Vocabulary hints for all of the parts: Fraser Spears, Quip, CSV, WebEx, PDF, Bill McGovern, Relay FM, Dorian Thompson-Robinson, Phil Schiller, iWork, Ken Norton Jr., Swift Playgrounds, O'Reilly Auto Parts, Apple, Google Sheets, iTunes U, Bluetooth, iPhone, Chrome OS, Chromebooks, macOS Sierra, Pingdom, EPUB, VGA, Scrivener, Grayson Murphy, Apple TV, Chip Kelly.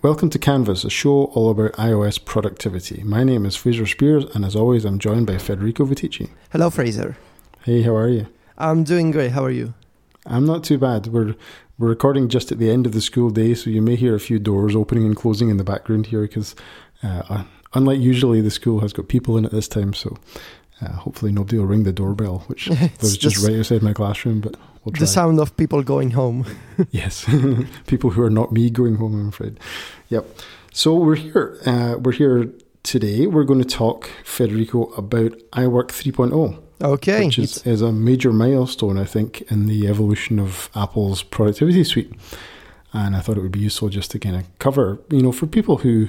Welcome to Canvas, a show all about iOS productivity. My name is Fraser Spears, and as always, I'm joined by Federico Vitici. Hello, Fraser. Hey, how are you? I'm doing great. How are you? I'm not too bad. We're recording just at the end of the school day, so you may hear a few doors opening and closing in the background here, because unlike usually, the school has got people in at this time, so hopefully nobody will ring the doorbell, which was just right outside my classroom, but we'll try. The sound of people going home. Yes, people who are not me going home, I'm afraid. Yep. So we're here today. We're going to talk, Federico, about iWork 3.0. Okay. Which is a major milestone, I think, in the evolution of Apple's productivity suite. And I thought it would be useful just to kind of cover, you know, for people who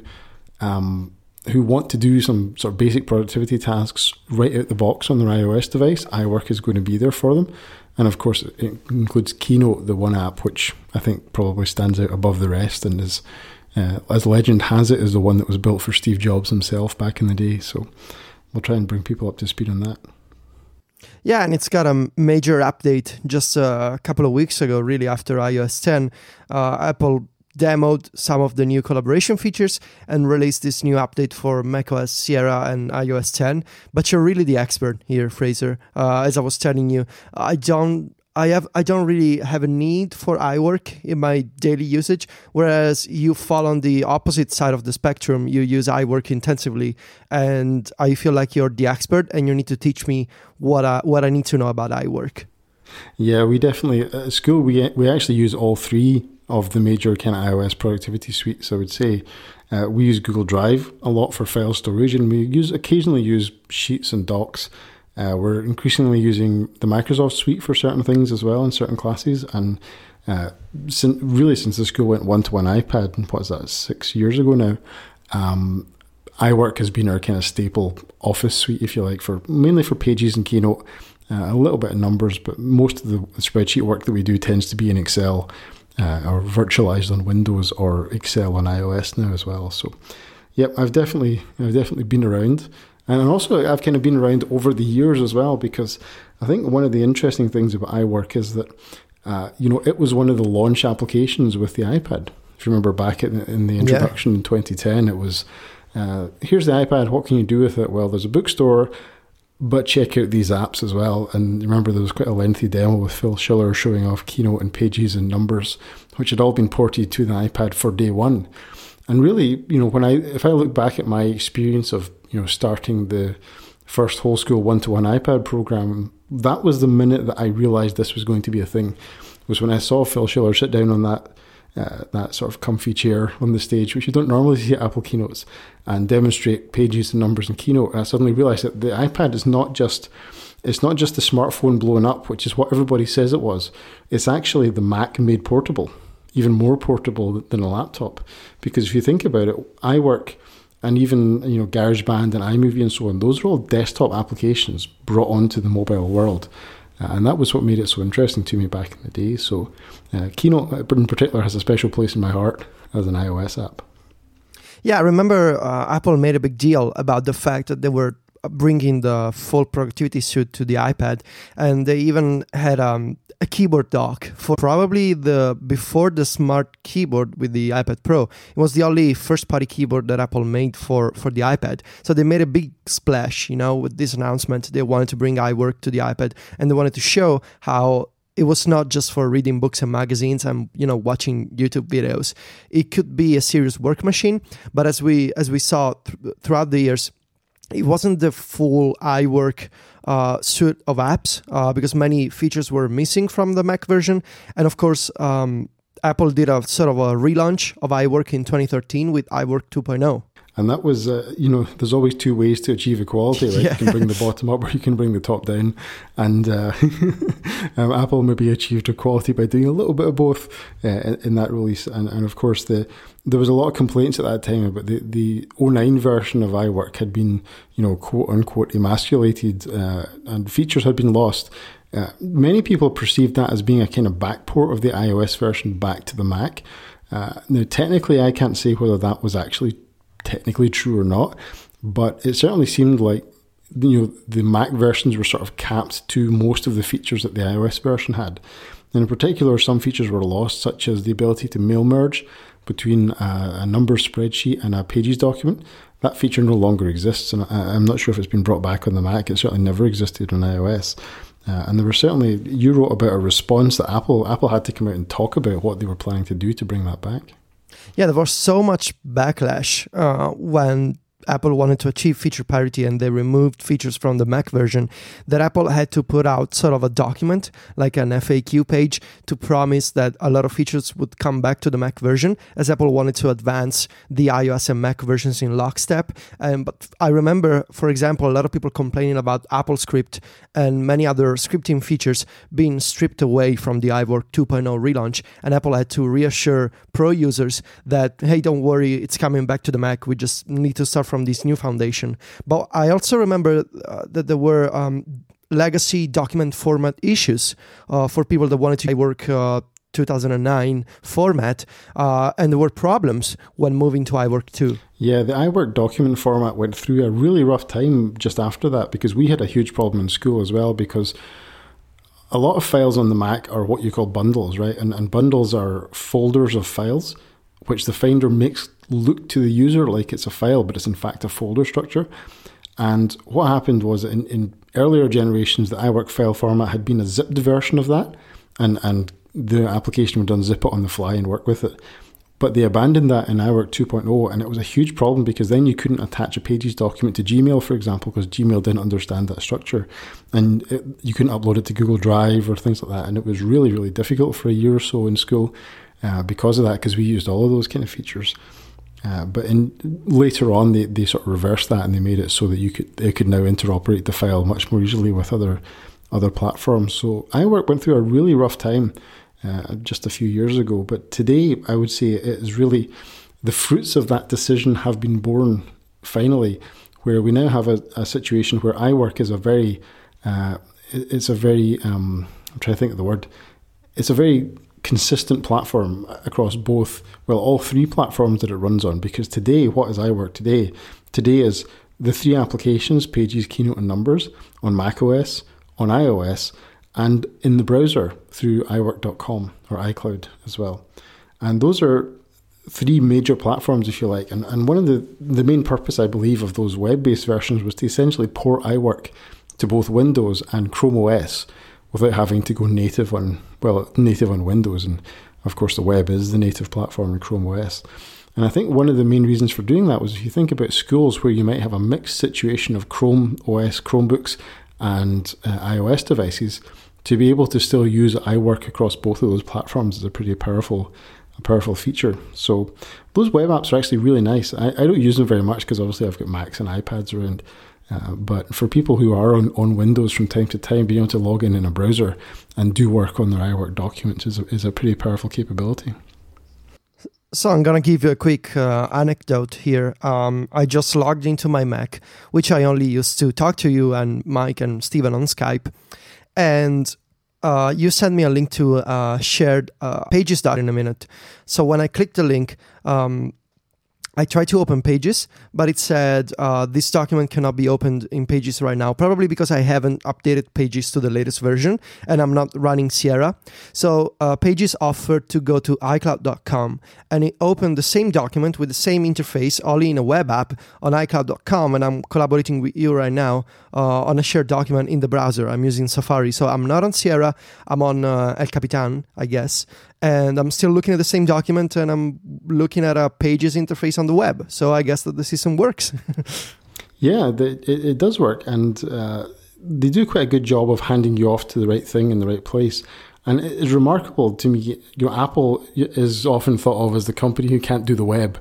want to do some sort of basic productivity tasks right out the box on their iOS device, iWork is going to be there for them. And of course, it includes Keynote, the one app which I think probably stands out above the rest and is, as legend has it, is the one that was built for Steve Jobs himself back in the day. So we'll try and bring people up to speed on that. Yeah, and it's got a major update just a couple of weeks ago, really, after iOS 10. Apple demoed some of the new collaboration features and released this new update for macOS Sierra and iOS 10. But you're really the expert here, Fraser. As I was telling you, I don't really have a need for iWork in my daily usage, whereas you fall on the opposite side of the spectrum. You use iWork intensively, and I feel like you're the expert, and you need to teach me what I need to know about iWork. Yeah, we definitely at school we actually use all three of the major kind of iOS productivity suites, I would say. We use Google Drive a lot for file storage, and we occasionally use Sheets and Docs. We're increasingly using the Microsoft suite for certain things as well in certain classes. And since the school went one-to-one iPad, and what is that, 6 years ago now, iWork has been our kind of staple office suite, if you like, mainly for Pages and Keynote, a little bit of Numbers, but most of the spreadsheet work that we do tends to be in Excel, or virtualized on Windows or Excel on iOS now as well. So, yep, I've definitely been around. And also, I've kind of been around over the years as well, because I think one of the interesting things about iWork is that, it was one of the launch applications with the iPad. If you remember back in the introduction in 2010, it was, here's the iPad, what can you do with it? Well, there's a bookstore, but check out these apps as well. And remember, there was quite a lengthy demo with Phil Schiller showing off Keynote and Pages and Numbers, which had all been ported to the iPad for day one. And really, you know, if I look back at my experience of, you know, starting the first whole school one-to-one iPad program, that was the minute that I realized this was going to be a thing, was when I saw Phil Schiller sit down on that sort of comfy chair on the stage, which you don't normally see at Apple keynotes, and demonstrate Pages and Numbers and Keynote. And I suddenly realized that the iPad is not just the smartphone blown up, which is what everybody says it was. It's actually the Mac made portable, even more portable than a laptop. Because if you think about it, iWork and even, you know, GarageBand and iMovie and so on, those were all desktop applications brought onto the mobile world. And that was what made it so interesting to me back in the day. So Keynote in particular has a special place in my heart as an iOS app. Yeah, I remember Apple made a big deal about the fact that they were bringing the full productivity suite to the iPad. And they even had a keyboard dock for probably before the smart keyboard with the iPad Pro. It was the only first-party keyboard that Apple made for the iPad. So they made a big splash, you know, with this announcement. They wanted to bring iWork to the iPad, and they wanted to show how it was not just for reading books and magazines and, you know, watching YouTube videos. It could be a serious work machine, but as we saw throughout the years, it wasn't the full iWork suite of apps because many features were missing from the Mac version. And of course, Apple did a sort of a relaunch of iWork in 2013 with iWork 2.0. And that was, there's always two ways to achieve equality. Like You can bring the bottom up or you can bring the top down. And Apple maybe achieved equality by doing a little bit of both in that release. And of course, there was a lot of complaints at that time about the 09 version of iWork had been, you know, quote unquote emasculated and features had been lost. Many people perceived that as being a kind of backport of the iOS version back to the Mac. Now, technically, I can't say whether that was actually technically true or not, but it certainly seemed like, you know, the Mac versions were sort of capped to most of the features that the iOS version had. And in particular, some features were lost, such as the ability to mail merge, between a Numbers spreadsheet and a Pages document. That feature no longer exists, and I'm not sure if it's been brought back on the Mac. It certainly never existed on iOS. And there were certainly, you wrote about a response that Apple had to come out and talk about what they were planning to do to bring that back. Yeah, there was so much backlash when Apple wanted to achieve feature parity and they removed features from the Mac version, that Apple had to put out sort of a document, like an FAQ page, to promise that a lot of features would come back to the Mac version, as Apple wanted to advance the iOS and Mac versions in lockstep. But I remember, for example, a lot of people complaining about AppleScript and many other scripting features being stripped away from the iWork 2.0 relaunch, and Apple had to reassure pro users that, hey, don't worry, it's coming back to the Mac, we just need to start from this new foundation. But I also remember that there were legacy document format issues for people that wanted to work 2009 format, and there were problems when moving to iWork 2. Yeah, the iWork document format went through a really rough time just after that, because we had a huge problem in school as well, because a lot of files on the Mac are what you call bundles, right? And bundles are folders of files, which the Finder makes look to the user like it's a file, but it's in fact a folder structure. And what happened was in earlier generations, the iWork file format had been a zipped version of that, and the application would unzip it on the fly and work with it. But they abandoned that in iWork 2.0, and it was a huge problem because then you couldn't attach a Pages document to Gmail, for example, because Gmail didn't understand that structure. And you couldn't upload it to Google Drive or things like that. And it was really, really difficult for a year or so in school because of that, because we used all of those kind of features. But later on, they sort of reversed that and they made it so that they could now interoperate the file much more easily with other platforms. So iWork went through a really rough time just a few years ago. But today, I would say it is really the fruits of that decision have been born finally, where we now have a situation where iWork is a very consistent platform across all three platforms that it runs on. Because today, what is iWork today? Today is the three applications, Pages, Keynote, and Numbers, on macOS, on iOS, and in the browser through iWork.com or iCloud as well. And those are three major platforms, if you like. And one of the main purpose, I believe, of those web-based versions was to essentially port iWork to both Windows and Chrome OS, without having to go native on Windows. And of course, the web is the native platform in Chrome OS. And I think one of the main reasons for doing that was, if you think about schools where you might have a mixed situation of Chrome OS, Chromebooks, and iOS devices, to be able to still use iWork across both of those platforms is a pretty powerful feature. So those web apps are actually really nice. I don't use them very much because obviously I've got Macs and iPads around. But for people who are on Windows from time to time, being able to log in a browser and do work on their iWork documents is a pretty powerful capability. So I'm going to give you a quick anecdote here. I just logged into my Mac, which I only used to talk to you and Mike and Steven on Skype. And you sent me a link to shared Pages doc in a minute. So when I clicked the link, I tried to open Pages, but it said this document cannot be opened in Pages right now, probably because I haven't updated Pages to the latest version and I'm not running Sierra. So Pages offered to go to iCloud.com, and it opened the same document with the same interface, only in a web app on iCloud.com, and I'm collaborating with you right now on a shared document in the browser. I'm using Safari, so I'm not on Sierra, I'm on El Capitan, I guess. And I'm still looking at the same document, and I'm looking at a Pages interface on the web. So I guess that the system works. Yeah, it does work. And they do quite a good job of handing you off to the right thing in the right place. And it is remarkable to me, Apple is often thought of as the company who can't do the web,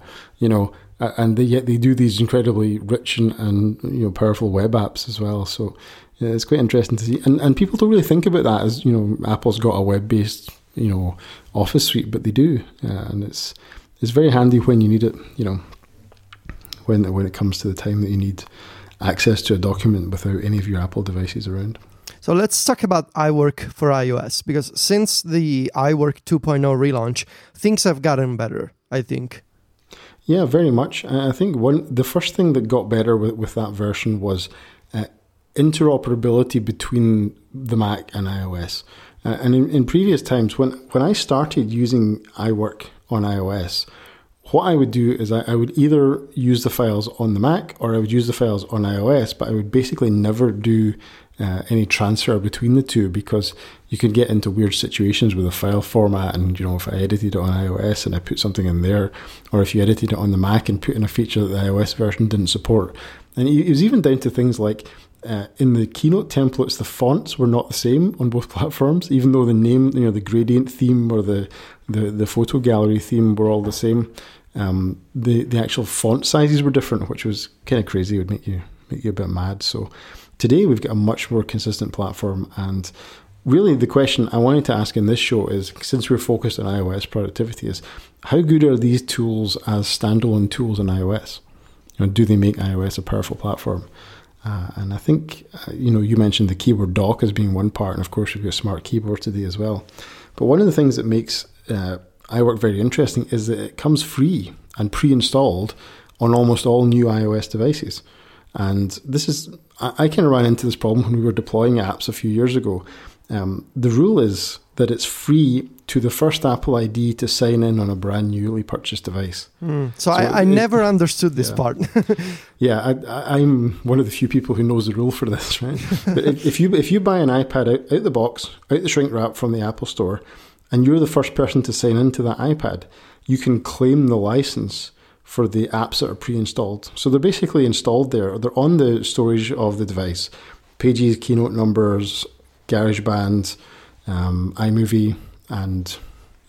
and yet they do these incredibly rich and powerful web apps as well. So yeah, it's quite interesting to see. And people don't really think about that as, Apple's got a web-based Office suite, but they do, and it's very handy when you need it. When it comes to the time that you need access to a document without any of your Apple devices around. So let's talk about iWork for iOS, because since the iWork 2.0 relaunch, things have gotten better, I think. Yeah, very much. I think the first thing that got better with that version was interoperability between the Mac and iOS. And in previous times, when I started using iWork on iOS, What I would do is I would either use the files on the Mac or I would use the files on iOS, but I would basically never do any transfer between the two, because you could get into weird situations with a file format. And, you know, if I edited it on iOS and I put something in there, or if you edited it on the Mac and put in a feature that the iOS version didn't support. And it was even down to things like in the Keynote templates, the fonts were not the same on both platforms, even though the name, you know, the gradient theme or the photo gallery theme were all the same. The actual font sizes were different, which was kind of crazy. It would make you a bit mad. So today we've got a much more consistent platform. And really the question I wanted to ask in this show is, since we're focused on iOS productivity, is how good are these tools as standalone tools on iOS? You know, do they make iOS a powerful platform? And I think, you mentioned the keyboard dock as being one part. And of course, we've got a smart keyboard today as well. But one of the things that makes iWork very interesting is that it comes free and pre-installed on almost all new iOS devices. And this is, I kind of ran into this problem when we were deploying apps a few years ago. The rule is that it's free to the first Apple ID to sign in on a brand newly purchased device. So I never understood this part. Yeah, I'm one of the few people who knows the rule for this, right? But if you buy an iPad out the box, out the shrink wrap from the Apple Store, and you're the first person to sign into that iPad, you can claim the license for the apps that are pre-installed. So they're basically installed there. They're on the storage of the device. Pages, Keynote, Numbers, GarageBand, iMovie, and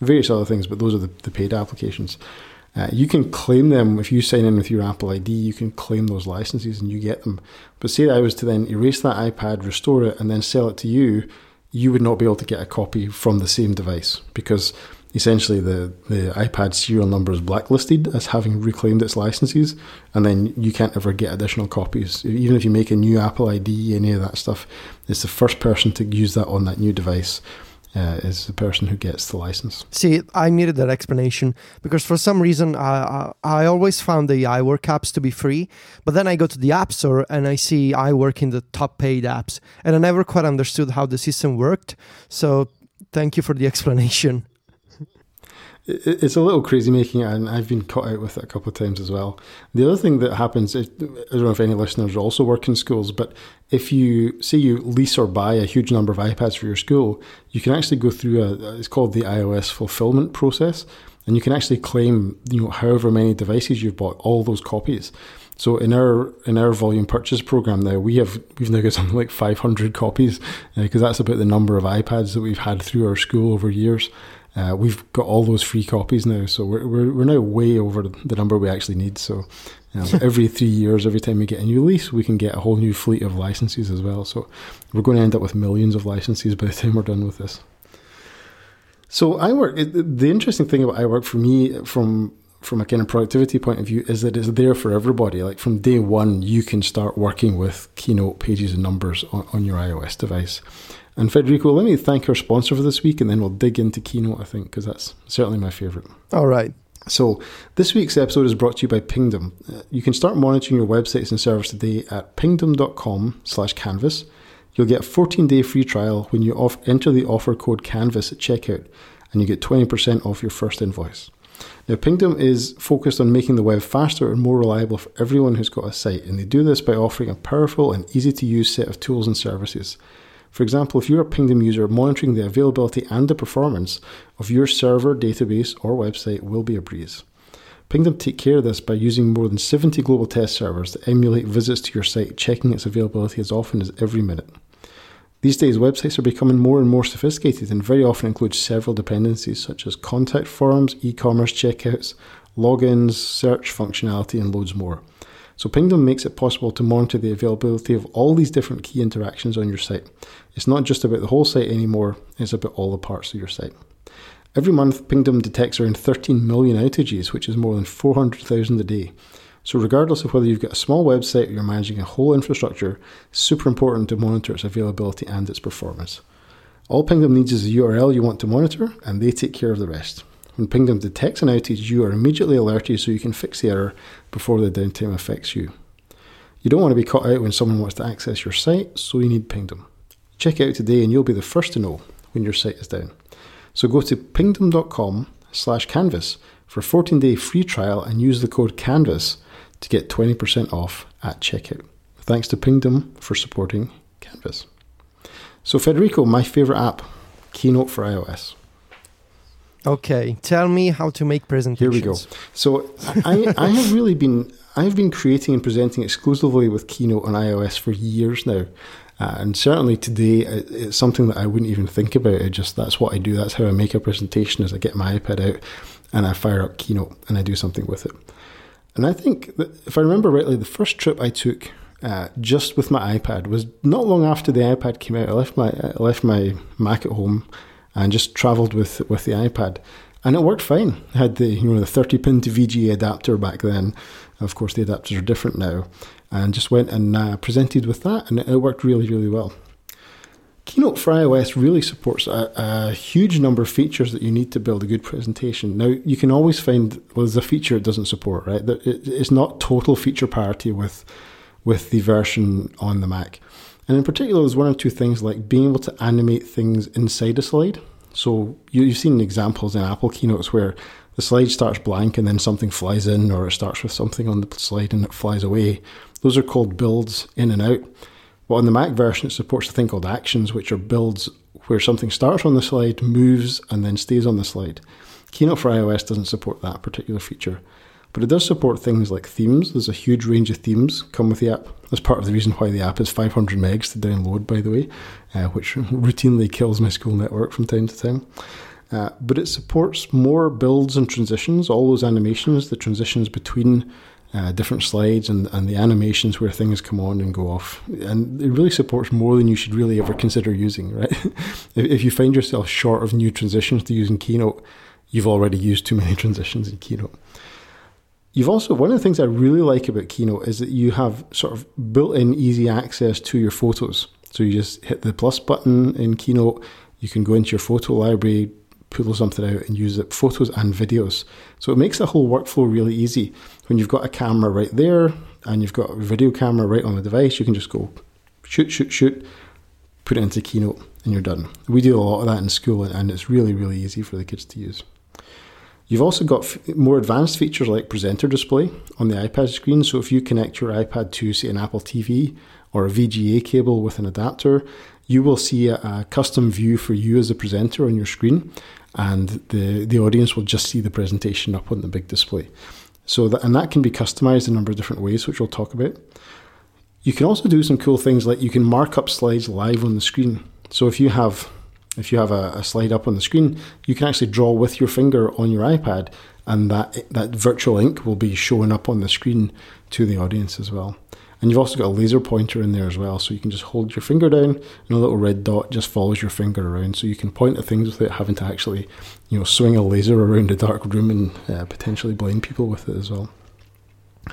various other things, but those are the paid applications. You can claim them if you sign in with your Apple ID. You can claim those licenses and you get them. But say that I was to then erase that iPad, restore it, and then sell it to you, you would not be able to get a copy from the same device, because essentially the iPad serial number is blacklisted as having reclaimed its licenses, and then you can't ever get additional copies. Even if you make a new Apple ID, any of that stuff, it's the first person to use that on that new device is the person who gets the license. See, I needed that explanation, because for some reason I always found the iWork apps to be free, but then I go to the App Store and I see iWork in the top paid apps, and I never quite understood how the system worked. So thank you for the explanation. It's a little crazy making, and I've been caught out with it a couple of times as well. The other thing that happens, I don't know if any listeners also work in schools, but if you, say you lease or buy a huge number of iPads for your school, you can actually go through it's called the iOS fulfillment process, and you can actually claim, however many devices you've bought, all those copies. So in our volume purchase program now, we've now got something like 500 copies, because that's about the number of iPads that we've had through our school over years. We've got all those free copies now, so we're now way over the number we actually need. So every 3 years, every time we get a new lease, we can get a whole new fleet of licenses as well. So we're going to end up with millions of licenses by the time we're done with this. So iWork, the interesting thing about iWork for me, from a kind of productivity point of view, is that it's there for everybody. Like from day one, you can start working with Keynote, Pages and Numbers on your iOS device. And Federico, let me thank our sponsor for this week, and then we'll dig into Keynote, I think, because that's certainly my favorite. All right. So this week's episode is brought to you by Pingdom. You can start monitoring your websites and servers today at pingdom.com/canvas. You'll get a 14-day free trial when you enter the offer code CANVAS at checkout, and you get 20% off your first invoice. Now, Pingdom is focused on making the web faster and more reliable for everyone who's got a site, and they do this by offering a powerful and easy-to-use set of tools and services. For example, if you're a Pingdom user, monitoring the availability and the performance of your server, database, or website will be a breeze. Pingdom take care of this by using more than 70 global test servers that emulate visits to your site, checking its availability as often as every minute. These days, websites are becoming more and more sophisticated and very often include several dependencies such as contact forms, e-commerce checkouts, logins, search functionality, and loads more. So Pingdom makes it possible to monitor the availability of all these different key interactions on your site. It's not just about the whole site anymore, it's about all the parts of your site. Every month, Pingdom detects around 13 million outages, which is more than 400,000 a day. So regardless of whether you've got a small website or you're managing a whole infrastructure, it's super important to monitor its availability and its performance. All Pingdom needs is the URL you want to monitor, and they take care of the rest. When Pingdom detects an outage, you are immediately alerted so you can fix the error before the downtime affects you. You don't want to be caught out when someone wants to access your site, so you need Pingdom. Check it out today and you'll be the first to know when your site is down. So go to pingdom.com/canvas for a 14-day free trial and use the code CANVAS to get 20% off at checkout. Thanks to Pingdom for supporting Canvas. So Federico, my favorite app, Keynote for iOS. Okay, tell me how to make presentations. Here we go. So I've been creating and presenting exclusively with Keynote on iOS for years now. And certainly today, it's something that I wouldn't even think about. That's what I do. That's how I make a presentation, is I get my iPad out and I fire up Keynote and I do something with it. And I think that, if I remember rightly, the first trip I took just with my iPad was not long after the iPad came out. I left my Mac at home and just travelled with the iPad, and it worked fine. I had the 30-pin to VGA adapter back then. Of course, the adapters are different now, and just went and presented with that, and it worked really, really well. Keynote for iOS really supports a huge number of features that you need to build a good presentation. Now, you can always find, well, there's a feature it doesn't support, right? It's not total feature parity with the version on the Mac. And in particular, there's one or two things like being able to animate things inside a slide. So you've seen examples in Apple Keynotes where the slide starts blank and then something flies in, or it starts with something on the slide and it flies away. Those are called builds in and out. But on the Mac version, it supports a thing called actions, which are builds where something starts on the slide, moves, and then stays on the slide. Keynote for iOS doesn't support that particular feature. But it does support things like themes. There's a huge range of themes come with the app. That's part of the reason why the app is 500 megs to download, by the way, which routinely kills my school network from time to time. But it supports more builds and transitions, all those animations, the transitions between different slides and the animations where things come on and go off. And it really supports more than you should really ever consider using, right? If you find yourself short of new transitions to use in Keynote, you've already used too many transitions in Keynote. You've also, one of the things I really like about Keynote is that you have sort of built-in easy access to your photos. So you just hit the plus button in Keynote, you can go into your photo library, pull something out and use it, photos and videos. So it makes the whole workflow really easy. When you've got a camera right there and you've got a video camera right on the device, you can just go shoot, put it into Keynote and you're done. We do a lot of that in school and it's really, really easy for the kids to use. You've also got more advanced features like presenter display on the iPad screen. So if you connect your iPad to, say, an Apple TV or a VGA cable with an adapter, you will see a custom view for you as a presenter on your screen, and the audience will just see the presentation up on the big display. So that can be customized in a number of different ways, which we'll talk about. You can also do some cool things like you can mark up slides live on the screen. So if you have a slide up on the screen, you can actually draw with your finger on your iPad, and that virtual ink will be showing up on the screen to the audience as well. And you've also got a laser pointer in there as well, so you can just hold your finger down, and a little red dot just follows your finger around, so you can point at things without having to actually, swing a laser around a dark room and potentially blind people with it as well.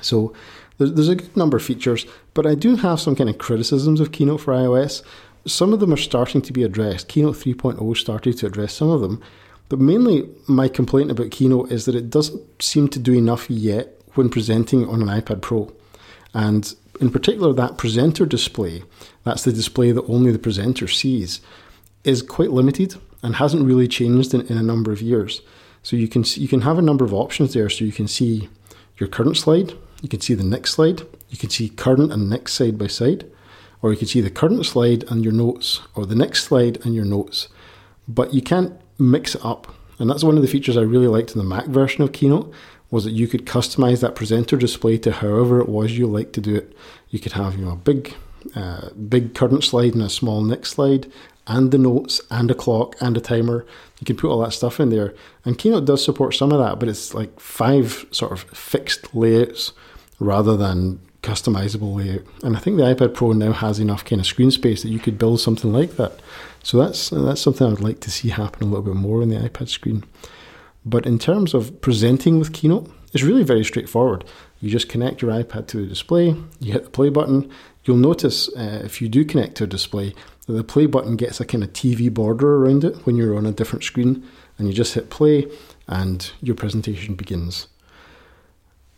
So there's a good number of features, but I do have some kind of criticisms of Keynote for iOS. Some of them are starting to be addressed. Keynote 3.0 started to address some of them. But mainly my complaint about Keynote is that it doesn't seem to do enough yet when presenting on an iPad Pro. And in particular, that presenter display, that's the display that only the presenter sees, is quite limited and hasn't really changed in a number of years. So you can have a number of options there. So you can see your current slide, you can see the next slide, you can see current and next side by side, or you can see the current slide and your notes, or the next slide and your notes. But you can't mix it up. And that's one of the features I really liked in the Mac version of Keynote, was that you could customize that presenter display to however it was you like to do it. You could have a big current slide and a small next slide, and the notes, and a clock, and a timer. You can put all that stuff in there. And Keynote does support some of that, but it's like 5 sort of fixed layouts rather than customizable layout. And I think the iPad Pro now has enough kind of screen space that you could build something like that. So that's something I would like to see happen a little bit more on the iPad screen. But in terms of presenting with Keynote, it's really very straightforward. You just connect your iPad to the display, you hit the play button. You'll notice if you do connect to a display that the play button gets a kind of TV border around it when you're on a different screen, and you just hit play and your presentation begins.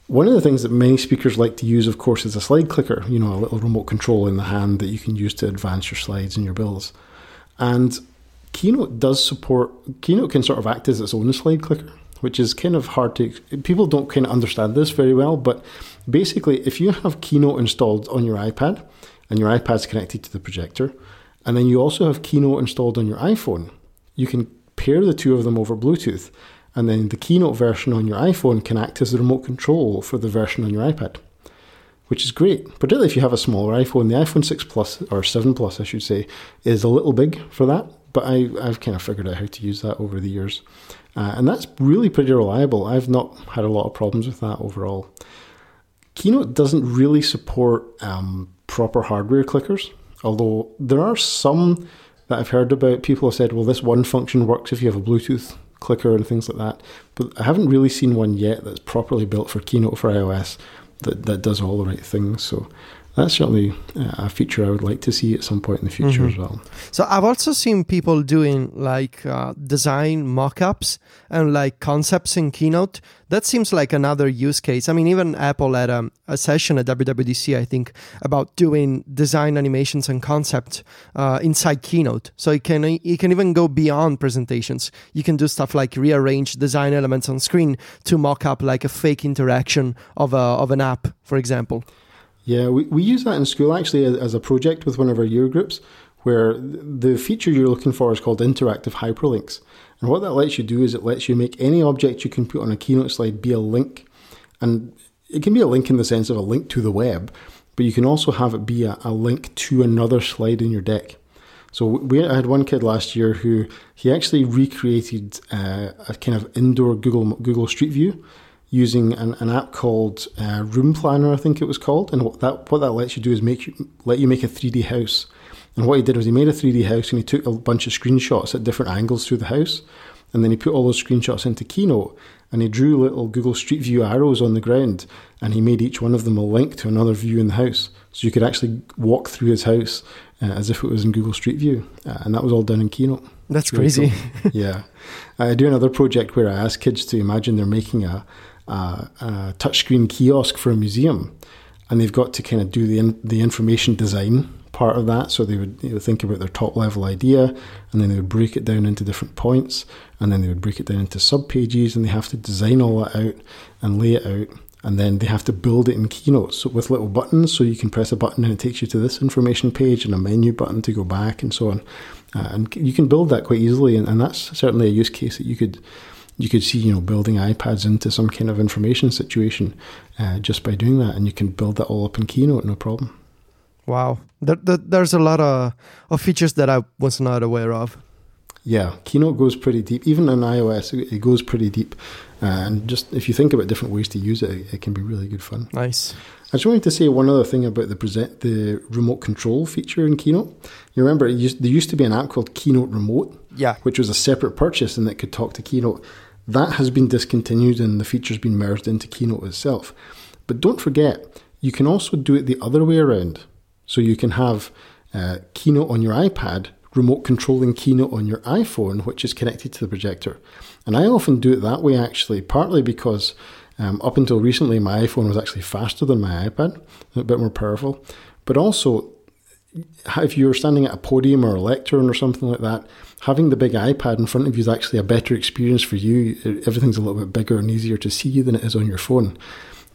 One of the things that many speakers like to use, of course, is a slide clicker, a little remote control in the hand that you can use to advance your slides and your builds. And Keynote can sort of act as its own slide clicker, which is kind of hard to, people don't kind of understand this very well, but basically if you have Keynote installed on your iPad and your iPad's connected to the projector, and then you also have Keynote installed on your iPhone, you can pair the two of them over Bluetooth, and then the Keynote version on your iPhone can act as the remote control for the version on your iPad, which is great, particularly if you have a smaller iPhone. The iPhone 6 Plus, or 7 Plus I should say, is a little big for that, but I've kind of figured out how to use that over the years. And that's really pretty reliable. I've not had a lot of problems with that overall. Keynote doesn't really support proper hardware clickers, although there are some that I've heard about. People have said, well, this one function works if you have a Bluetooth clicker and things like that. But I haven't really seen one yet that's properly built for Keynote for iOS that does all the right things. So that's certainly a feature I would like to see at some point in the future as well. So I've also seen people doing like design mock-ups and like concepts in Keynote. That seems like another use case. I mean, even Apple had a session at WWDC, I think, about doing design animations and concepts inside Keynote. So it can even go beyond presentations. You can do stuff like rearrange design elements on screen to mock up like a fake interaction of an app, for example. Yeah, we use that in school actually as a project with one of our year groups, where the feature you're looking for is called interactive hyperlinks. And what that lets you do is it lets you make any object you can put on a Keynote slide be a link. And it can be a link in the sense of a link to the web, but you can also have it be a link to another slide in your deck. So I had one kid last year who he actually recreated a kind of indoor Google Street View, using an app called Room Planner, I think it was called. And what that lets you do is let you make a 3D house. And what he did was he made a 3D house and he took a bunch of screenshots at different angles through the house. And then he put all those screenshots into Keynote and he drew little Google Street View arrows on the ground. And he made each one of them a link to another view in the house. So you could actually walk through his house as if it was in Google Street View. And that was all done in Keynote. That's really crazy. Cool. Yeah. I do another project where I ask kids to imagine they're making a touchscreen kiosk for a museum, and they've got to kind of do the information design part of that. So they would think about their top level idea, and then they would break it down into different points, and then they would break it down into sub pages, and they have to design all that out and lay it out, and then they have to build it in Keynote with little buttons. So you can press a button and it takes you to this information page, and a menu button to go back, and so on. And you can build that quite easily, and that's certainly a use case that you could see, building iPads into some kind of information situation just by doing that. And you can build that all up in Keynote, no problem. Wow. There's a lot of features that I was not aware of. Yeah, Keynote goes pretty deep. Even on iOS, it goes pretty deep. And just if you think about different ways to use it, it can be really good fun. Nice. I just wanted to say one other thing about the remote control feature in Keynote. You remember, there used to be an app called Keynote Remote, which was a separate purchase and that could talk to Keynote. That has been discontinued and the feature's been merged into Keynote itself. But don't forget, you can also do it the other way around. So you can have Keynote on your iPad, remote controlling Keynote on your iPhone, which is connected to the projector. And I often do it that way, actually, partly because up until recently, my iPhone was actually faster than my iPad, a bit more powerful. But also, if you're standing at a podium or a lectern or something like that, having the big iPad in front of you is actually a better experience for you. Everything's a little bit bigger and easier to see than it is on your phone.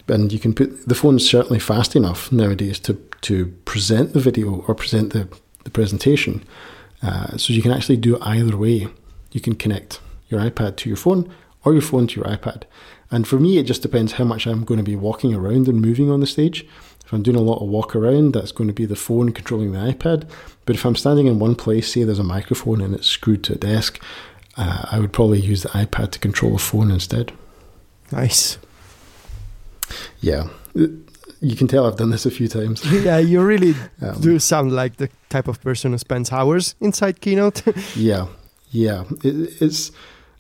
And you can put the phone's certainly fast enough nowadays to present the video or present the presentation. So you can actually do it either way. You can connect your iPad to your phone or your phone to your iPad. And for me, it just depends how much I'm going to be walking around and moving on the stage. If I'm doing a lot of walk around, that's going to be the phone controlling the iPad. But if I'm standing in one place, say there's a microphone and it's screwed to a desk, I would probably use the iPad to control the phone instead. Nice. Yeah. You can tell I've done this a few times. Yeah, you really do sound like the type of person who spends hours inside Keynote. Yeah. It's...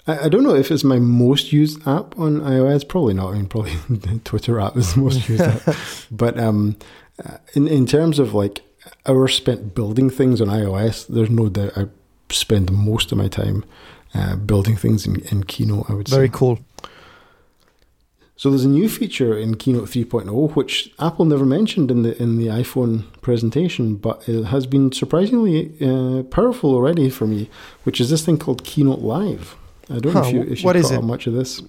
I don't know if it's my most used app on iOS. Probably not. I mean, probably the Twitter app is the most used app. But in terms of like hours spent building things on iOS, there's no doubt I spend most of my time building things in Keynote, I would say. Very cool. So there's a new feature in Keynote 3.0, which Apple never mentioned in the iPhone presentation, but it has been surprisingly powerful already for me, which is this thing called Keynote Live. I don't know if you caught much of this.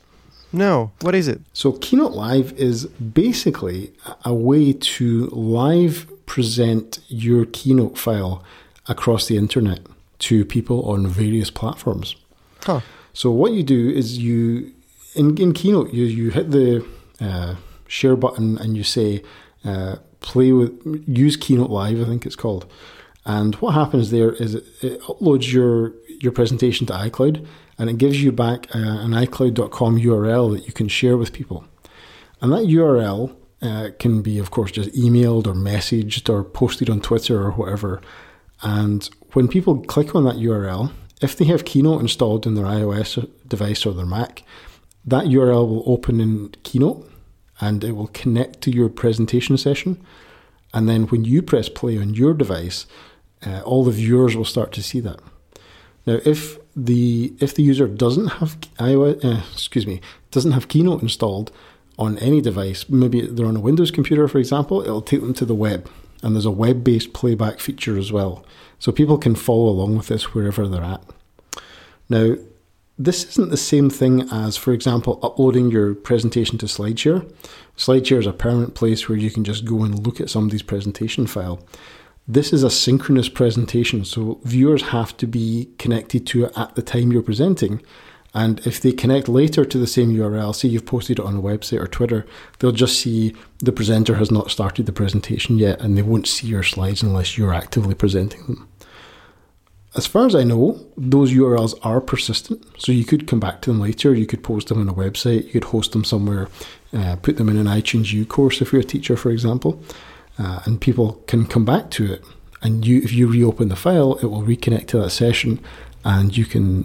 No. What is it? So Keynote Live is basically a way to live present your Keynote file across the internet to people on various platforms. Huh. So what you do is you, in Keynote, you hit the share button and you say, use Keynote Live, I think it's called. And what happens there is it uploads your presentation to iCloud and it gives you back an iCloud.com URL that you can share with people. And that URL can be, of course, just emailed or messaged or posted on Twitter or whatever. And when people click on that URL, if they have Keynote installed in their iOS device or their Mac, that URL will open in Keynote and it will connect to your presentation session. And then when you press play on your device, all the viewers will start to see that. Now, if the user doesn't have Keynote installed on any device, maybe they're on a Windows computer, for example, it'll take them to the web. And there's a web-based playback feature as well. So people can follow along with this wherever they're at. Now, this isn't the same thing as, for example, uploading your presentation to SlideShare. SlideShare is a permanent place where you can just go and look at somebody's presentation file. This is a synchronous presentation, so viewers have to be connected to it at the time you're presenting. And if they connect later to the same URL, say you've posted it on a website or Twitter, they'll just see the presenter has not started the presentation yet, and they won't see your slides unless you're actively presenting them. As far as I know, those URLs are persistent, so you could come back to them later, you could post them on a website, you could host them somewhere, put them in an iTunes U course if you're a teacher, for example, and people can come back to it. And if you reopen the file, it will reconnect to that session, and you can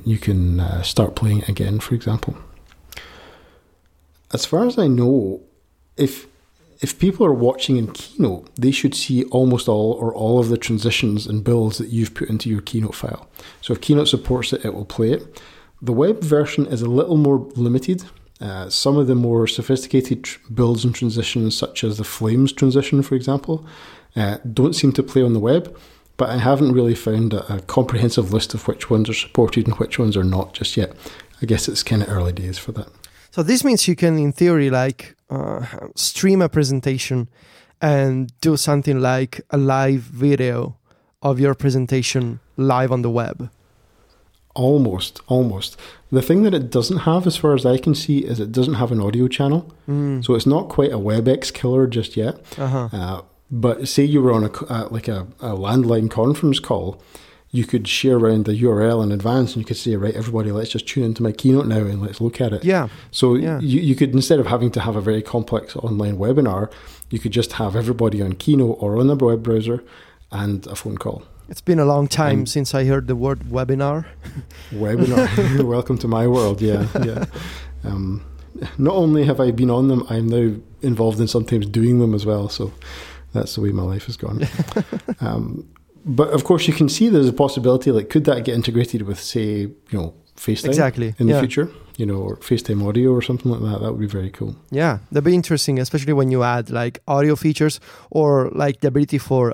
start playing it again, for example. As far as I know, if people are watching in Keynote, they should see almost all of the transitions and builds that you've put into your Keynote file. So if Keynote supports it, it will play it. The web version is a little more limited. Some of the more sophisticated builds and transitions, such as the flames transition, for example, don't seem to play on the web, but I haven't really found a comprehensive list of which ones are supported and which ones are not just yet. I guess it's kind of early days for that. So this means you can, in theory, stream a presentation and do something like a live video of your presentation live on the web. Almost. The thing that it doesn't have, as far as I can see, is it doesn't have an audio channel. So it's not quite a WebEx killer just yet. But say you were on a landline conference call, you could share around the URL in advance and you could say, right, everybody, let's just tune into my Keynote now and let's look at it. Yeah. So you could, instead of having to have a very complex online webinar, you could just have everybody on Keynote or on a web browser and a phone call. It's been a long time since I heard the word webinar. Webinar. Welcome to my world. Yeah. Not only have I been on them, I'm now involved in sometimes doing them as well. So that's the way my life has gone. But of course, you can see there's a possibility, like, could that get integrated with, say, FaceTime in the future, or FaceTime audio or something like that? That would be very cool. Yeah, that'd be interesting, especially when you add like audio features or like the ability for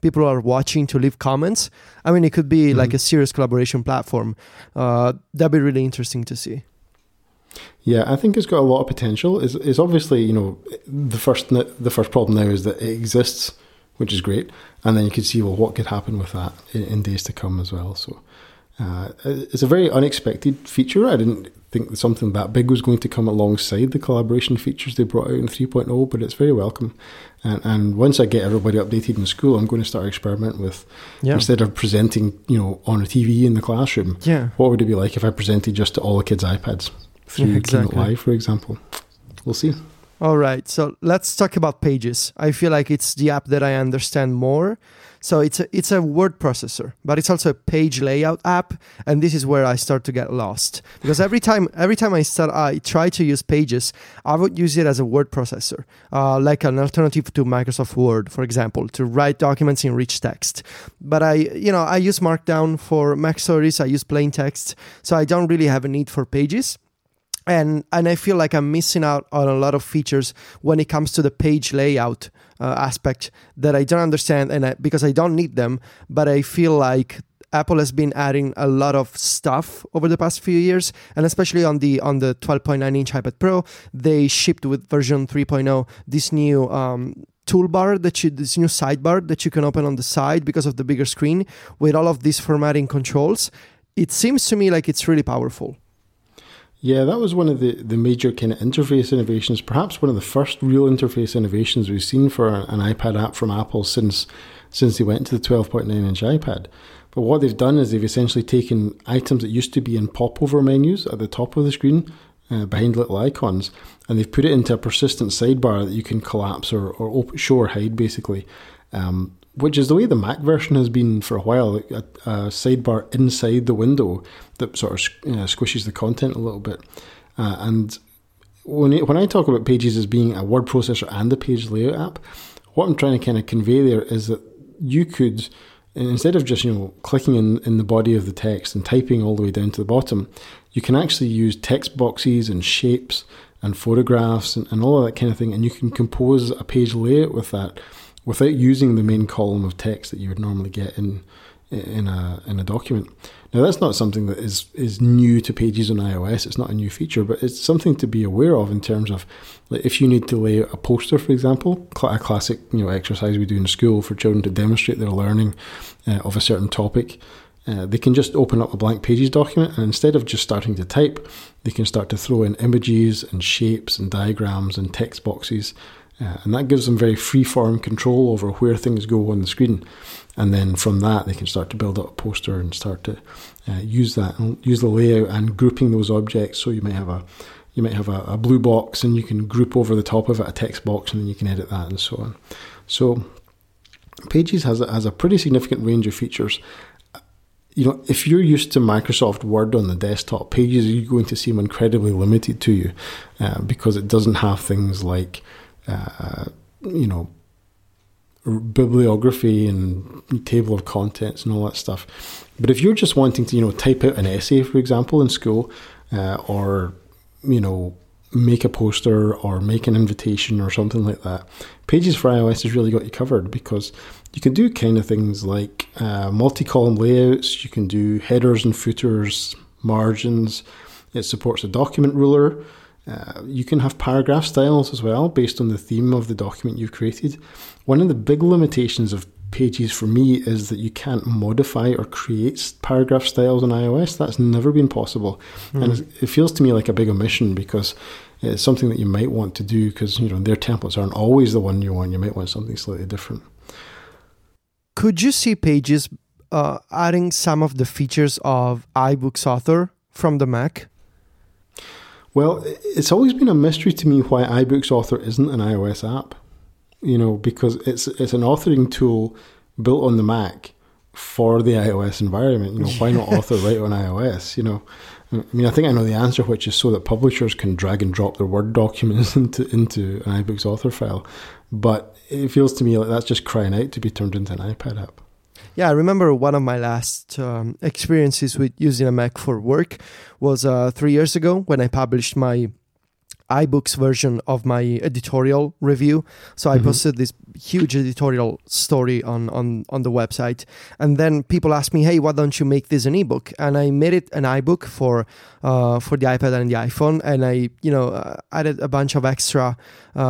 people who are watching to leave comments. I mean, it could be like a serious collaboration platform. That'd be really interesting to see. Yeah, I think it's got a lot of potential. It's obviously, the first problem now is that it exists, which is great. And then you can see, well, what could happen with that in days to come as well. So it's a very unexpected feature. I didn't think that something that big was going to come alongside the collaboration features they brought out in 3.0, but it's very welcome. And once I get everybody updated in school, I'm going to start experimenting with, instead of presenting, on a TV in the classroom, what would it be like if I presented just to all the kids' iPads through Keynote Live, for example? We'll see. All right, so let's talk about Pages. I feel like it's the app that I understand more. So it's a word processor, but it's also a page layout app, and this is where I start to get lost. Because every time I try to use Pages, I would use it as a word processor, like an alternative to Microsoft Word, for example, to write documents in rich text. But I use Markdown for Mac stories, I use plain text, so I don't really have a need for Pages. And I feel like I'm missing out on a lot of features when it comes to the page layout aspect that I don't understand, because I don't need them, but I feel like Apple has been adding a lot of stuff over the past few years, and especially on the 12.9-inch iPad Pro, they shipped with version 3.0 this new toolbar, this new sidebar that you can open on the side because of the bigger screen with all of these formatting controls. It seems to me like it's really powerful. Yeah, that was one of the major kind of interface innovations, perhaps one of the first real interface innovations we've seen for an iPad app from Apple since they went to the 12.9-inch iPad. But what they've done is they've essentially taken items that used to be in popover menus at the top of the screen, behind little icons, and they've put it into a persistent sidebar that you can collapse or show or hide, basically, which is the way the Mac version has been for a while, a sidebar inside the window that sort of squishes the content a little bit. And when I talk about Pages as being a word processor and a page layout app, what I'm trying to kind of convey there is that you could, instead of just clicking in the body of the text and typing all the way down to the bottom, you can actually use text boxes and shapes and photographs and all of that kind of thing, and you can compose a page layout with that without using the main column of text that you would normally get in a document. Now, that's not something that is new to Pages on iOS. It's not a new feature, but it's something to be aware of in terms of, like, if you need to lay out a poster, for example, a classic exercise we do in school for children to demonstrate their learning of a certain topic. They can just open up a blank Pages document, and instead of just starting to type, they can start to throw in images and shapes and diagrams and text boxes. And that gives them very free-form control over where things go on the screen. And then from that, they can start to build up a poster and start to use that and use the layout and grouping those objects. So you might have a blue box, and you can group over the top of it a text box, and then you can edit that and so on. So Pages has a pretty significant range of features. If you're used to Microsoft Word on the desktop, Pages are going to seem incredibly limited to you because it doesn't have things like bibliography and table of contents and all that stuff. But if you're just wanting to, type out an essay, for example, in school, or make a poster or make an invitation or something like that, Pages for iOS has really got you covered, because you can do kind of things like multi-column layouts, you can do headers and footers, margins, it supports a document ruler. You can have paragraph styles as well, based on the theme of the document you've created. One of the big limitations of Pages for me is that you can't modify or create paragraph styles on iOS. That's never been possible. Mm. And it feels to me like a big omission, because it's something that you might want to do, because their templates aren't always the one you want. You might want something slightly different. Could you see Pages adding some of the features of iBooks Author from the Mac? Well, it's always been a mystery to me why iBooks Author isn't an iOS app, because it's an authoring tool built on the Mac for the iOS environment. Why not author right on iOS? I think I know the answer, which is so that publishers can drag and drop their Word documents into an iBooks Author file. But it feels to me like that's just crying out to be turned into an iPad app. Yeah, I remember one of my last experiences with using a Mac for work was 3 years ago when I published my iBooks version of my editorial review. So I posted this huge editorial story on the website. And then people asked me, hey, why don't you make this an ebook? And I made it an iBook for the iPad and the iPhone. And I added a bunch of extra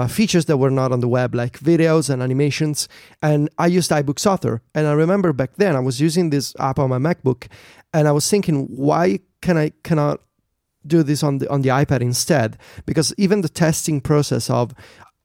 features that were not on the web, like videos and animations. And I used iBooks Author. And I remember back then I was using this app on my MacBook, and I was thinking, why cannot do this on the iPad instead, because even the testing process of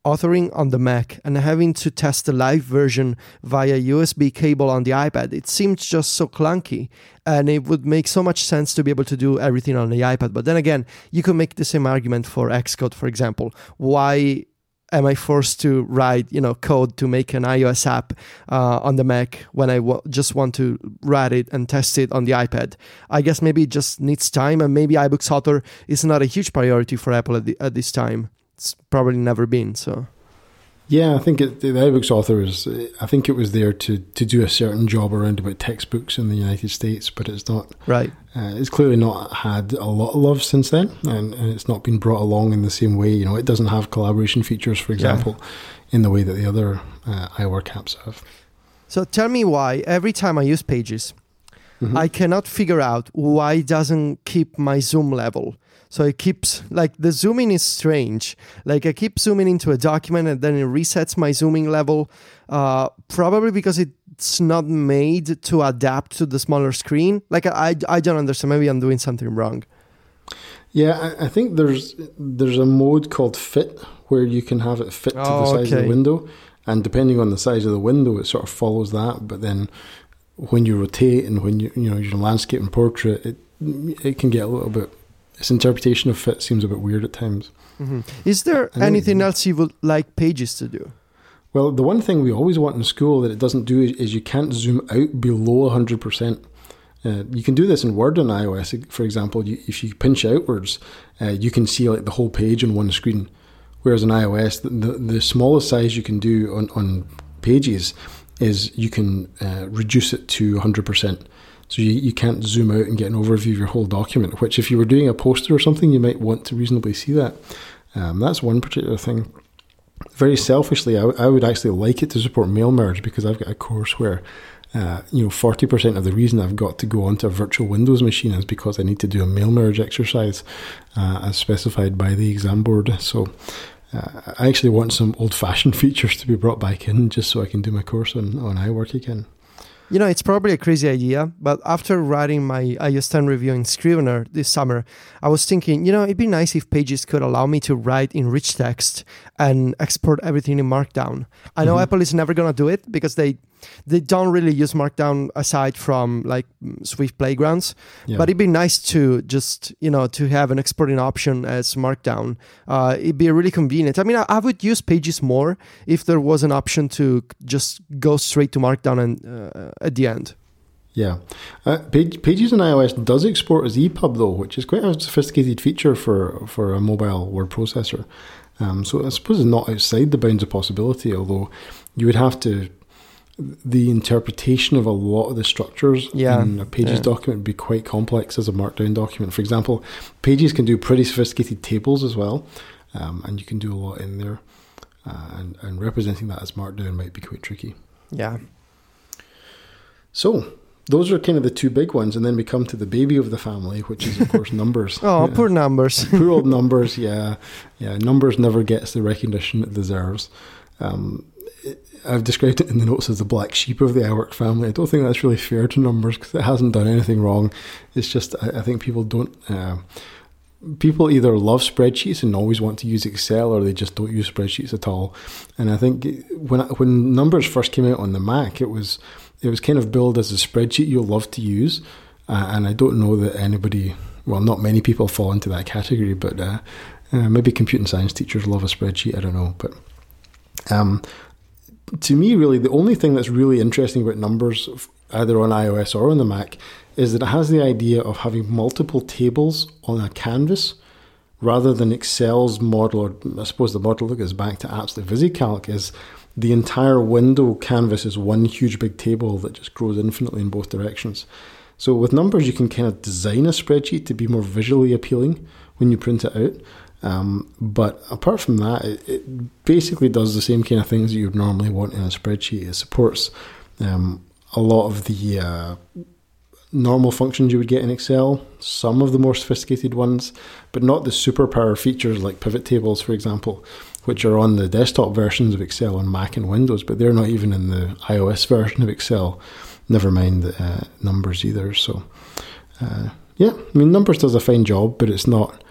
authoring on the Mac and having to test the live version via USB cable on the iPad, it seemed just so clunky, and it would make so much sense to be able to do everything on the iPad. But then again, you can make the same argument for Xcode, for example. Why am I forced to write code to make an iOS app on the Mac when I just want to write it and test it on the iPad? I guess maybe it just needs time, and maybe iBooks Author is not a huge priority for Apple at this time. It's probably never been so. Yeah, I think the iBooks Author is, I think it was there to do a certain job around about textbooks in the United States, but it's not right. It's clearly not had a lot of love since then, and it's not been brought along in the same way. It doesn't have collaboration features, for example, in the way that the other iWork apps have. So tell me why every time I use Pages, Mm-hmm. I cannot figure out why it doesn't keep my zoom level. So it keeps, like, the zooming is strange. Like, I keep zooming into a document and then it resets my zooming level, probably because it's not made to adapt to the smaller screen. Like, I don't understand. Maybe I'm doing something wrong. Yeah, I think there's a mode called fit where you can have it fit to the size of the window. And depending on the size of the window, it sort of follows that. But then when you rotate and when you know, your landscape and portrait, it can get a little bit... Its interpretation of fit seems a bit weird at times. Mm-hmm. Is there anything else you would like Pages to do? Well, the one thing we always want in school that it doesn't do is you can't zoom out below 100%. You can do this in Word on iOS, for example. If you pinch outwards, you can see like the whole page on one screen. Whereas on iOS, the smallest size you can do on Pages is you can reduce it to 100%. So you can't zoom out and get an overview of your whole document, which if you were doing a poster or something, you might want to reasonably see that. That's one particular thing. Very selfishly, I would actually like it to support mail merge because I've got a course where 40% of the reason I've got to go onto a virtual Windows machine is because I need to do a mail merge exercise as specified by the exam board. So I actually want some old-fashioned features to be brought back in just so I can do my course on iWork again. You know, it's probably a crazy idea, but after writing my iOS 10 review in Scrivener this summer, I was thinking, you know, it'd be nice if Pages could allow me to write in rich text and export everything in Markdown. I know Apple is never going to do it because they don't really use Markdown aside from like Swift Playgrounds, but it'd be nice to just, you know, to have an exporting option as Markdown. It'd be really convenient. I mean, I would use Pages more if there was an option to just go straight to Markdown and at the end. Yeah. Pages on iOS does export as EPUB though, which is quite a sophisticated feature for a mobile word processor. So I suppose it's not outside the bounds of possibility, although you would have to... The interpretation of a lot of the structures in a Pages document would be quite complex as a Markdown document. For example, Pages can do pretty sophisticated tables as well, and you can do a lot in there. And representing that as Markdown might be quite tricky. Yeah. So those are kind of the two big ones, and then we come to the baby of the family, which is, of course, Numbers. Poor Numbers. Poor old Numbers, yeah. Numbers never gets the recognition it deserves. I've described it in the notes as the black sheep of the iWork family. I don't think that's really fair to Numbers because it hasn't done anything wrong. It's just I think people don't... people either love spreadsheets and always want to use Excel or they just don't use spreadsheets at all. And I think when Numbers first came out on the Mac, it was kind of billed as a spreadsheet you'll love to use. And I don't know that anybody... Well, not many people fall into that category, but maybe computer science teachers love a spreadsheet. I don't know, but... To me, really, the only thing that's really interesting about Numbers, either on iOS or on the Mac, is that it has the idea of having multiple tables on a canvas rather than Excel's model, or I suppose the model that goes back to apps like VisiCalc is the entire window canvas is one huge big table that just grows infinitely in both directions. So with Numbers, you can kind of design a spreadsheet to be more visually appealing when you print it out. But apart from that, it basically does the same kind of things that you'd normally want in a spreadsheet. It supports a lot of the normal functions you would get in Excel, some of the more sophisticated ones, but not the superpower features like pivot tables, for example, which are on the desktop versions of Excel on Mac and Windows, but they're not even in the iOS version of Excel, never mind the Numbers either. So, Numbers does a fine job, but it's not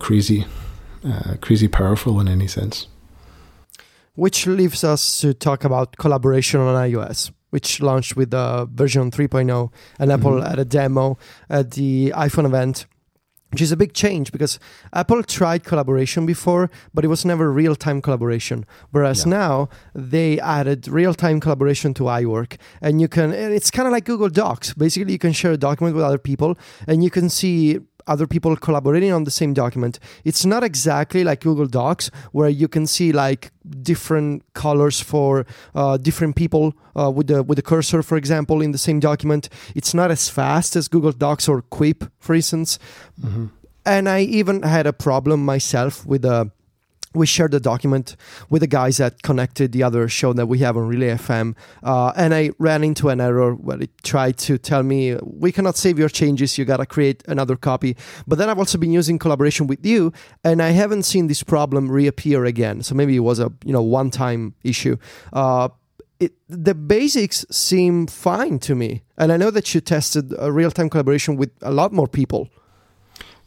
crazy powerful in any sense. Which leaves us to talk about collaboration on iOS, which launched with version 3.0, and Apple had a demo at the iPhone event, which is a big change because Apple tried collaboration before, but it was never real-time collaboration. Whereas now they added real-time collaboration to iWork, and you can. And it's kind of like Google Docs. Basically, you can share a document with other people, and you can see other people collaborating on the same document. It's not exactly like Google Docs where you can see like different colors for different people with the cursor, for example, in the same document. It's not as fast as Google Docs or Quip, for instance. Mm-hmm. And I even had a problem myself with a we shared the document with the guys that connected the other show that we have on Relay FM. And I ran into an error where it tried to tell me, we cannot save your changes. You got to create another copy. But then I've also been using collaboration with you, and I haven't seen this problem reappear again. So maybe it was a one-time issue. The basics seem fine to me. And I know that you tested a real-time collaboration with a lot more people.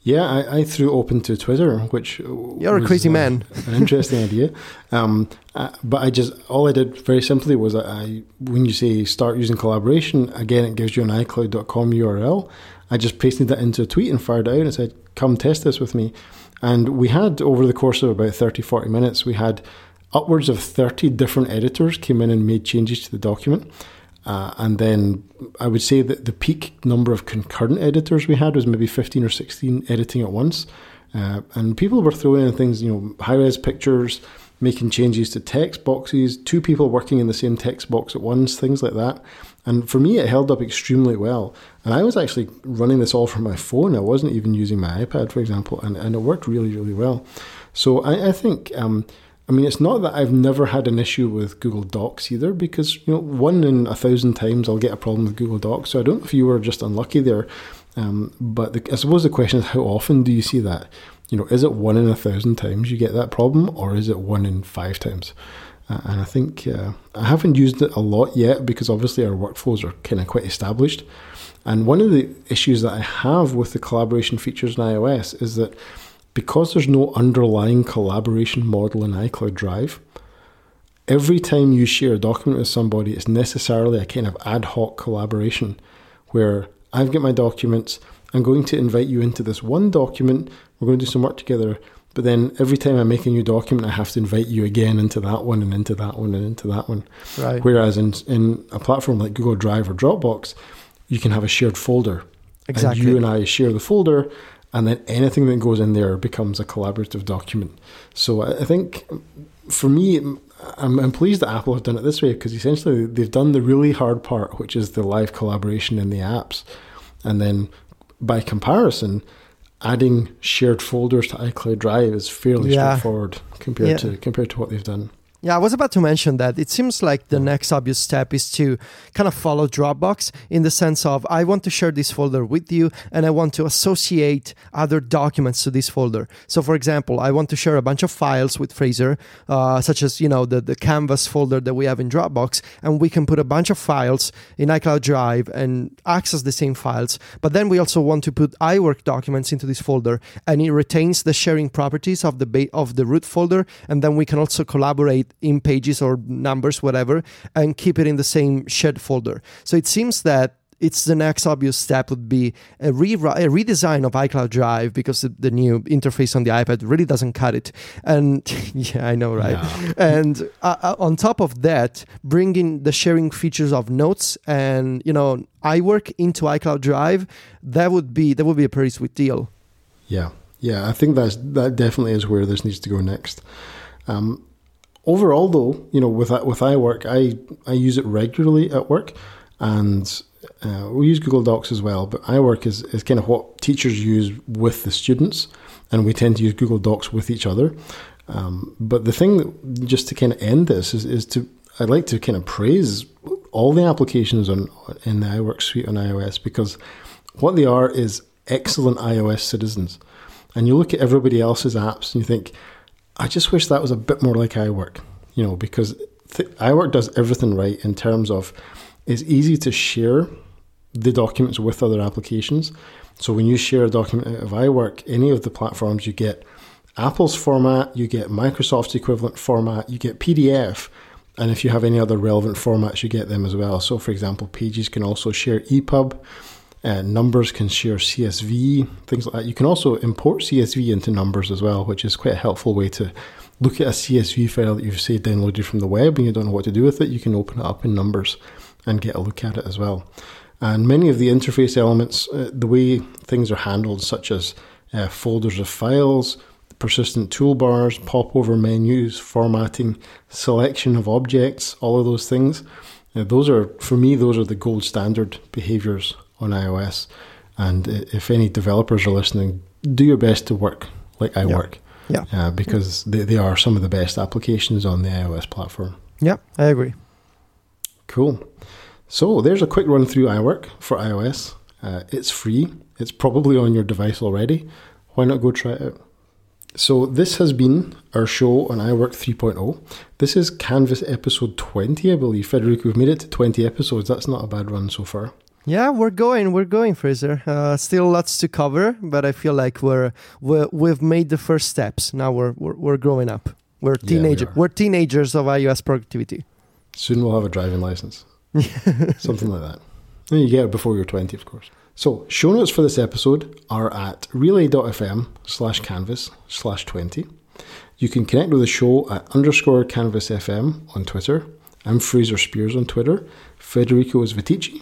Yeah, I threw open to Twitter, which you're a crazy man. An interesting idea. But all I did very simply was when you say start using collaboration, again, it gives you an iCloud.com URL. I just pasted that into a tweet and fired it out and said, come test this with me. And we had, over the course of about 30, 40 minutes, we had upwards of 30 different editors came in and made changes to the document. And then I would say that the peak number of concurrent editors we had was maybe 15 or 16 editing at once. And people were throwing in things, high-res pictures, making changes to text boxes, two people working in the same text box at once, things like that. And for me, it held up extremely well. And I was actually running this all from my phone. I wasn't even using my iPad, for example, and it worked really, really well. So I think... it's not that I've never had an issue with Google Docs either, because, one in 1,000 times I'll get a problem with Google Docs. So I don't know if you were just unlucky there. But I suppose the question is, how often do you see that? Is it one in 1,000 times you get that problem, or is it one in 5 times? And I think I haven't used it a lot yet, because obviously our workflows are kind of quite established. And one of the issues that I have with the collaboration features in iOS is that because there's no underlying collaboration model in iCloud Drive, every time you share a document with somebody, it's necessarily a kind of ad hoc collaboration where I've got my documents, I'm going to invite you into this one document, we're going to do some work together, but then every time I make a new document, I have to invite you again into that one and into that one and into that one. Right. Whereas in a platform like Google Drive or Dropbox, you can have a shared folder. Exactly. And you and I share the folder, and then anything that goes in there becomes a collaborative document. So I think, for me, I'm pleased that Apple have done it this way, because essentially they've done the really hard part, which is the live collaboration in the apps. And then, by comparison, adding shared folders to iCloud Drive is fairly straightforward compared to what they've done. Yeah, I was about to mention that. It seems like the next obvious step is to kind of follow Dropbox in the sense of, I want to share this folder with you, and I want to associate other documents to this folder. So, for example, I want to share a bunch of files with Fraser, such as, the Canvas folder that we have in Dropbox, and we can put a bunch of files in iCloud Drive and access the same files. But then we also want to put iWork documents into this folder, and it retains the sharing properties of the root folder, and then we can also collaborate in Pages or Numbers, whatever, and keep it in the same shared folder. So it seems that it's the next obvious step would be a redesign of iCloud Drive, because the new interface on the iPad really doesn't cut it. And yeah, I know, right? No. And on top of that, bringing the sharing features of Notes and iWork into iCloud Drive, that would be a pretty sweet deal. Yeah, I think that definitely is where this needs to go next. Overall, though, with iWork, I use it regularly at work, and we use Google Docs as well, but iWork is kind of what teachers use with the students, and we tend to use Google Docs with each other. But the thing that, just to kind of end this, is I'd like to kind of praise all the applications in the iWork suite on iOS, because what they are is excellent iOS citizens. And you look at everybody else's apps and you think, I just wish that was a bit more like iWork, because iWork does everything right in terms of it's easy to share the documents with other applications. So when you share a document out of iWork, any of the platforms, you get Apple's format, you get Microsoft's equivalent format, you get PDF, and if you have any other relevant formats, you get them as well. So, for example, Pages can also share EPUB, Numbers can share CSV, things like that. You can also import CSV into Numbers as well, which is quite a helpful way to look at a CSV file that you've, say, downloaded from the web and you don't know what to do with it. You can open it up in Numbers and get a look at it as well. And many of the interface elements, the way things are handled, such as folders of files, persistent toolbars, popover menus, formatting, selection of objects, all of those things, those are the gold standard behaviors on iOS. And if any developers are listening, do your best to work like iWork. Yeah. Because they are some of the best applications on the iOS platform. Yeah, I agree. Cool. So there's a quick run through iWork for iOS. It's free. It's probably on your device already. Why not go try it out? So this has been our show on iWork 3.0. This is Canvas episode 20, I believe. Federico, we've made it to 20 episodes. That's not a bad run so far. Yeah, we're going, Fraser. Still lots to cover, but I feel like we've made the first steps. Now we're growing up. We're teenagers of iOS productivity. Soon we'll have a driving license. Something like that. And you get it before you're 20, of course. So show notes for this episode are at relay.fm/canvas/20. You can connect with the show at _canvasfm on Twitter. I'm Fraser Spears on Twitter. Federico is Vitici.